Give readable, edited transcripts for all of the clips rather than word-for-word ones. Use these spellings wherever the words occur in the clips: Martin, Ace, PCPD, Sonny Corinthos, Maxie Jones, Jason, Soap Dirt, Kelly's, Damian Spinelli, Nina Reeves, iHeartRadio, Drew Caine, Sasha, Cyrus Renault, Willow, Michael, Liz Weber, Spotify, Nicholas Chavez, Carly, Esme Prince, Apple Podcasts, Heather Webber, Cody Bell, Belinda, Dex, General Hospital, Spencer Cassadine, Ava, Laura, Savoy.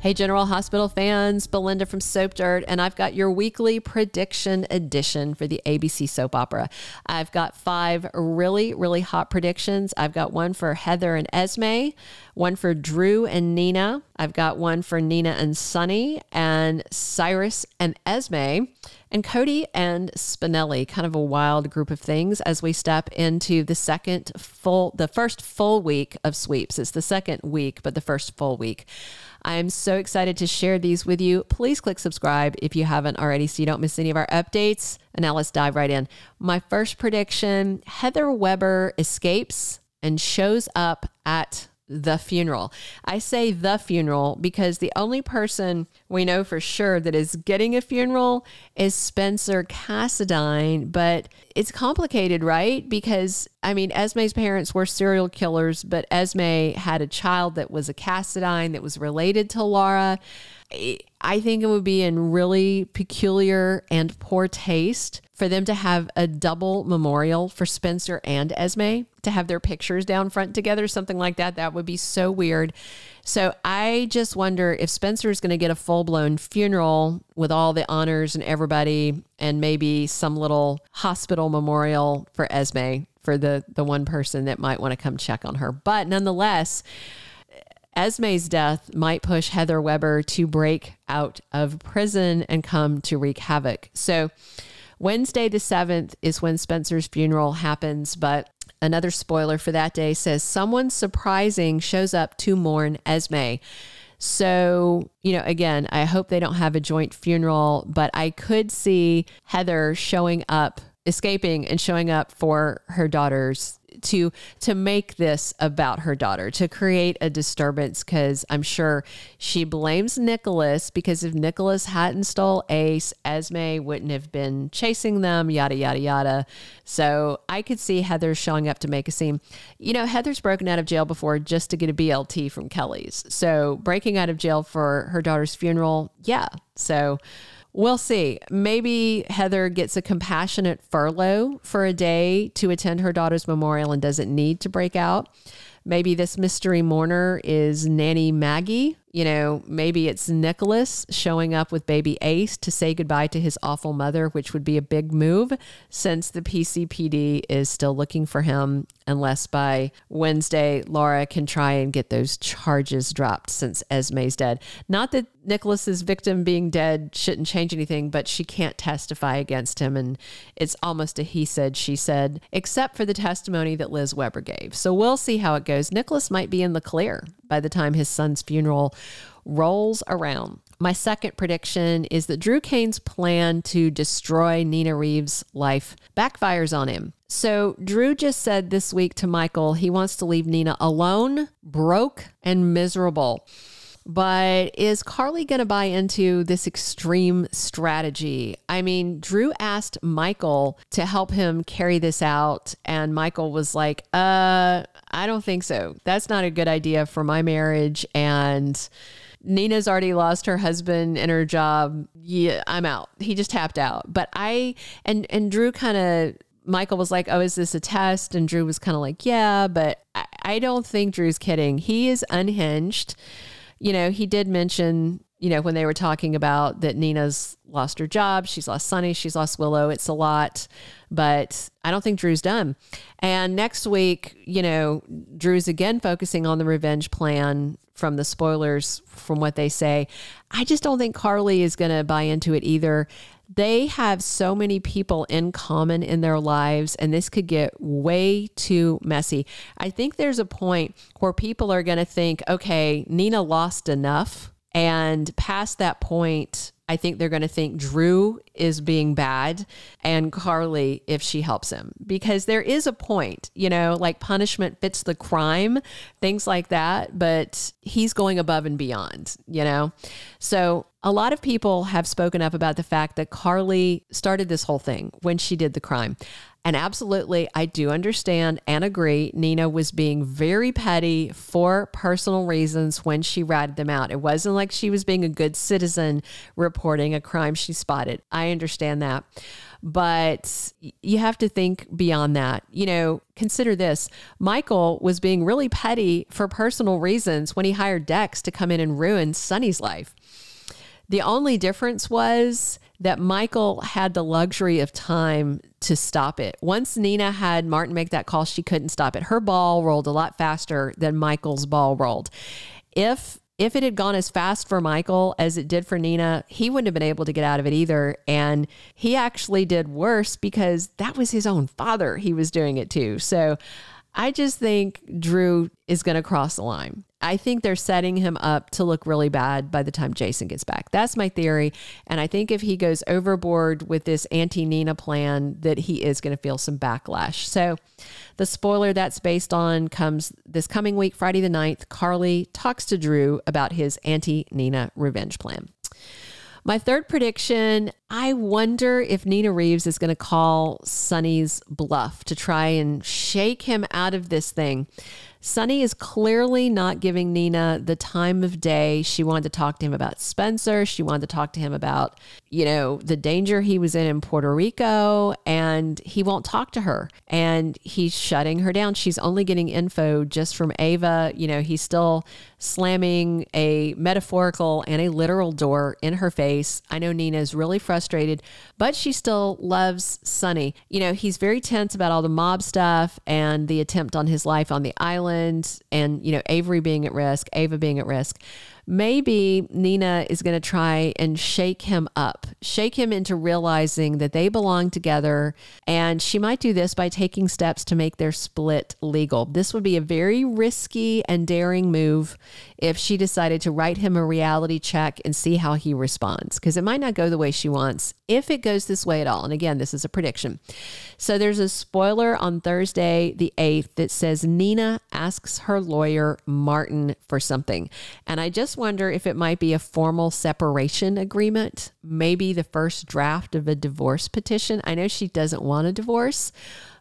Hey, General Hospital fans, Belinda from Soap Dirt, and I've got your weekly prediction edition for the ABC soap opera. I've got 5 really, really hot predictions. I've got one for Heather and Esme, one for Drew and Nina. I've got one for Nina and Sonny and Cyrus and Esme and Cody and Spinelli. Kind of a wild group of things as we step into the first full week of sweeps. It's the second week, but the first full week. I am so excited to share these with you. Please click subscribe if you haven't already so you don't miss any of our updates. And now let's dive right in. My first prediction, Heather Webber escapes and shows up at the funeral. I say the funeral because the only person we know for sure that is getting a funeral is Spencer Cassadine, but it's complicated, right? Because, I mean, Esme's parents were serial killers, but Esme had a child that was a Cassadine that was related to Laura. I think it would be in really peculiar and poor taste for them to have a double memorial for Spencer and Esme, to have their pictures down front together, something like that. That would be so weird. So I just wonder if Spencer is going to get a full-blown funeral with all the honors and everybody and maybe some little hospital memorial for Esme, for the one person that might want to come check on her. But nonetheless, Esme's death might push Heather Webber to break out of prison and come to wreak havoc. So Wednesday the 7th is when Spencer's funeral happens, but another spoiler for that day says someone surprising shows up to mourn Esme. So, again, I hope they don't have a joint funeral, but I could see Heather showing up, escaping and showing up for her daughter's to make this about her daughter, to create a disturbance, because I'm sure she blames Nicholas, because if Nicholas hadn't stole Ace, Esme wouldn't have been chasing them, yada, yada, yada. So I could see Heather showing up to make a scene. Heather's broken out of jail before just to get a BLT from Kelly's. So breaking out of jail for her daughter's funeral, yeah. So we'll see. Maybe Heather gets a compassionate furlough for a day to attend her daughter's memorial and doesn't need to break out. Maybe this mystery mourner is Nanny Maggie. Maybe it's Nicholas showing up with baby Ace to say goodbye to his awful mother, which would be a big move since the PCPD is still looking for him, unless by Wednesday, Laura can try and get those charges dropped since Esme's dead. Not that Nicholas's victim being dead shouldn't change anything, but she can't testify against him. And it's almost a he said, she said, except for the testimony that Liz Weber gave. So we'll see how it goes. Nicholas might be in the clear by the time his son's funeral rolls around. My second prediction is that Drew Caine's plan to destroy Nina Reeves' life backfires on him. So Drew just said this week to Michael, he wants to leave Nina alone, broke, and miserable. But is Carly going to buy into this extreme strategy? I mean, Drew asked Michael to help him carry this out. And Michael was like, I don't think so. That's not a good idea for my marriage. And Nina's already lost her husband and her job. Yeah, I'm out. He just tapped out. But Drew Michael was like, oh, is this a test? And Drew was kind of like, yeah, but I don't think Drew's kidding. He is unhinged. He did mention, when they were talking about that Nina's lost her job, she's lost Sonny, she's lost Willow. It's a lot, but I don't think Drew's done. And next week, Drew's again focusing on the revenge plan from the spoilers, from what they say. I just don't think Carly is going to buy into it either. They have so many people in common in their lives, and this could get way too messy. I think there's a point where people are going to think, okay, Nina lost enough. And past that point, I think they're going to think Drew is being bad and Carly if she helps him, because there is a point, like punishment fits the crime, things like that. But he's going above and beyond, So a lot of people have spoken up about the fact that Carly started this whole thing when she did the crime. And absolutely, I do understand and agree. Nina was being very petty for personal reasons when she ratted them out. It wasn't like she was being a good citizen reporting a crime she spotted. I understand that. But you have to think beyond that. You know, consider this. Michael was being really petty for personal reasons when he hired Dex to come in and ruin Sonny's life. The only difference was that Michael had the luxury of time to stop it. Once Nina had Martin make that call, she couldn't stop it. Her ball rolled a lot faster than Michael's ball rolled. If it had gone as fast for Michael as it did for Nina, he wouldn't have been able to get out of it either. And he actually did worse because that was his own father he was doing it to. So I just think Drew is going to cross the line. I think they're setting him up to look really bad by the time Jason gets back. That's my theory. And I think if he goes overboard with this anti-Nina plan, that he is going to feel some backlash. So the spoiler that's based on comes this coming week, Friday the 9th. Carly talks to Drew about his anti-Nina revenge plan. My third prediction, I wonder if Nina Reeves is going to call Sonny's bluff to try and shake him out of this thing. Sonny is clearly not giving Nina the time of day. She wanted to talk to him about Spencer. She wanted to talk to him about, you know, the danger he was in Puerto Rico, and he won't talk to her. And he's shutting her down. She's only getting info just from Ava. You know, he's still slamming a metaphorical and a literal door in her face. I know Nina's really frustrated, but she still loves Sonny. You know, he's very tense about all the mob stuff and the attempt on his life on the island. And, you know, Ava being at risk. Maybe Nina is going to try and shake him up, shake him into realizing that they belong together. And she might do this by taking steps to make their split legal. This would be a very risky and daring move if she decided to write him a reality check and see how he responds, because it might not go the way she wants if it goes this way at all. And again, this is a prediction. So there's a spoiler on Thursday, the 8th, that says Nina asks her lawyer, Martin, for something. And I just wonder if it might be a formal separation agreement, maybe the first draft of a divorce petition. I know she doesn't want a divorce,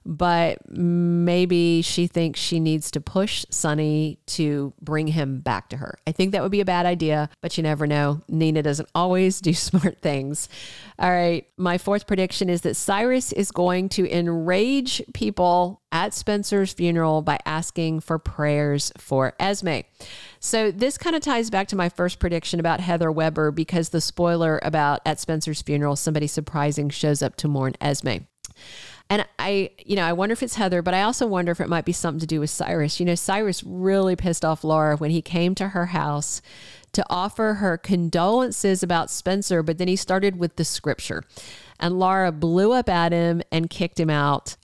but maybe she thinks she needs to push Sonny to bring him back to her. I think that would be a bad idea, but you never know. Nina doesn't always do smart things. All right. My fourth prediction is that Cyrus is going to enrage people at Spencer's funeral by asking for prayers for Esme. So this kind of ties back to my first prediction about Heather Webber, because the spoiler about at Spencer's funeral, somebody surprising shows up to mourn Esme. And I wonder if it's Heather, but I also wonder if it might be something to do with Cyrus. You know, Cyrus really pissed off Laura when he came to her house to offer her condolences about Spencer, but then he started with the scripture. And Laura blew up at him and kicked him out.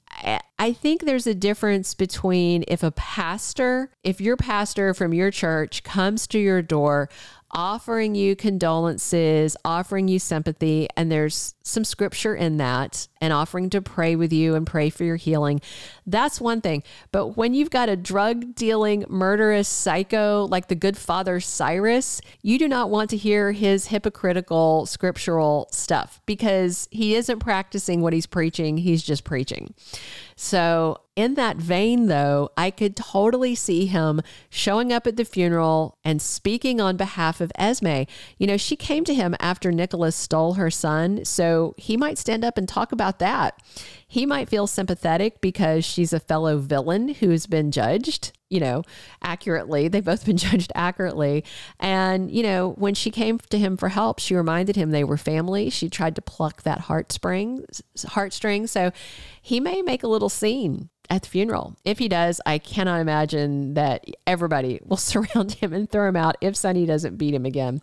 I think there's a difference between if your pastor from your church comes to your door offering you condolences, offering you sympathy, and there's some scripture in that, and offering to pray with you and pray for your healing. That's one thing. But when you've got a drug dealing, murderous psycho like the good father Cyrus, you do not want to hear his hypocritical scriptural stuff, because he isn't practicing what he's preaching. He's just preaching. So in that vein, though, I could totally see him showing up at the funeral and speaking on behalf of Esme. You know, she came to him after Nicholas stole her son, so he might stand up and talk about that. He might feel sympathetic because she's a fellow villain who has been judged, you know, accurately. They've both been judged accurately. And, you know, when she came to him for help, she reminded him they were family. She tried to pluck that heartstring. So he may make a little scene at the funeral. If he does, I cannot imagine that everybody will surround him and throw him out if Sonny doesn't beat him again.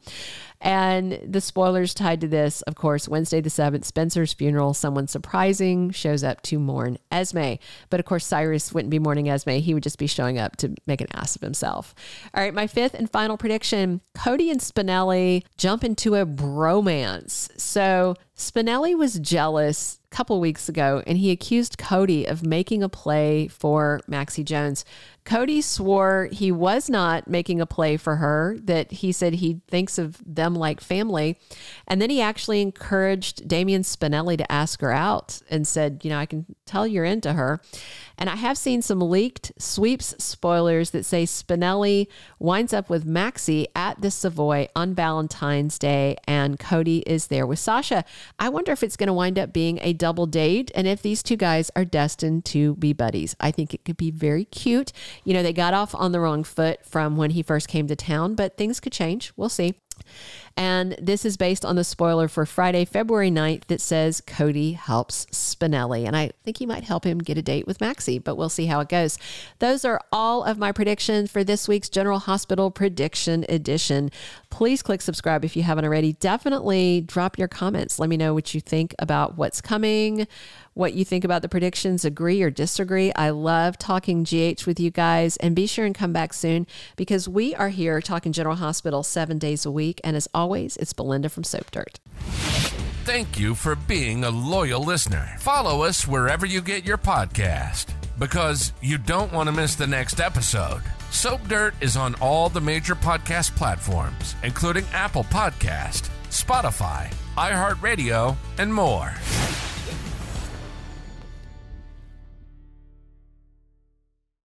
And the spoilers tied to this, of course, Wednesday the 7th, Spencer's funeral, someone surprising shows up to mourn Esme. But of course, Cyrus wouldn't be mourning Esme. He would just be showing up to make an ass of himself. All right, my fifth and final prediction, Cody and Spinelli jump into a bromance. So Spinelli was jealous a couple weeks ago, and he accused Cody of making a play for Maxie Jones. Cody swore he was not making a play for her, that he said he thinks of them like family. And then he actually encouraged Damian Spinelli to ask her out and said, you know, I can tell you're into her. And I have seen some leaked sweeps spoilers that say Spinelli winds up with Maxie at the Savoy on Valentine's Day, and Cody is there with Sasha. I wonder if it's going to wind up being a double date and if these two guys are destined to be buddies. I think it could be very cute. You know, they got off on the wrong foot from when he first came to town, but things could change. We'll see. And this is based on the spoiler for Friday, February 9th that says Cody helps Spinelli. And I think he might help him get a date with Maxie, but we'll see how it goes. Those are all of my predictions for this week's General Hospital Prediction Edition. Please click subscribe if you haven't already. Definitely drop your comments. Let me know what you think about what's coming, what you think about the predictions, agree or disagree. I love talking GH with you guys, and be sure and come back soon because we are here talking General Hospital 7 days a week. And as always, it's Belinda from Soap Dirt. Thank you for being a loyal listener. Follow us wherever you get your podcast because you don't want to miss the next episode. Soap Dirt is on all the major podcast platforms, including Apple Podcasts, Spotify, iHeartRadio, and more.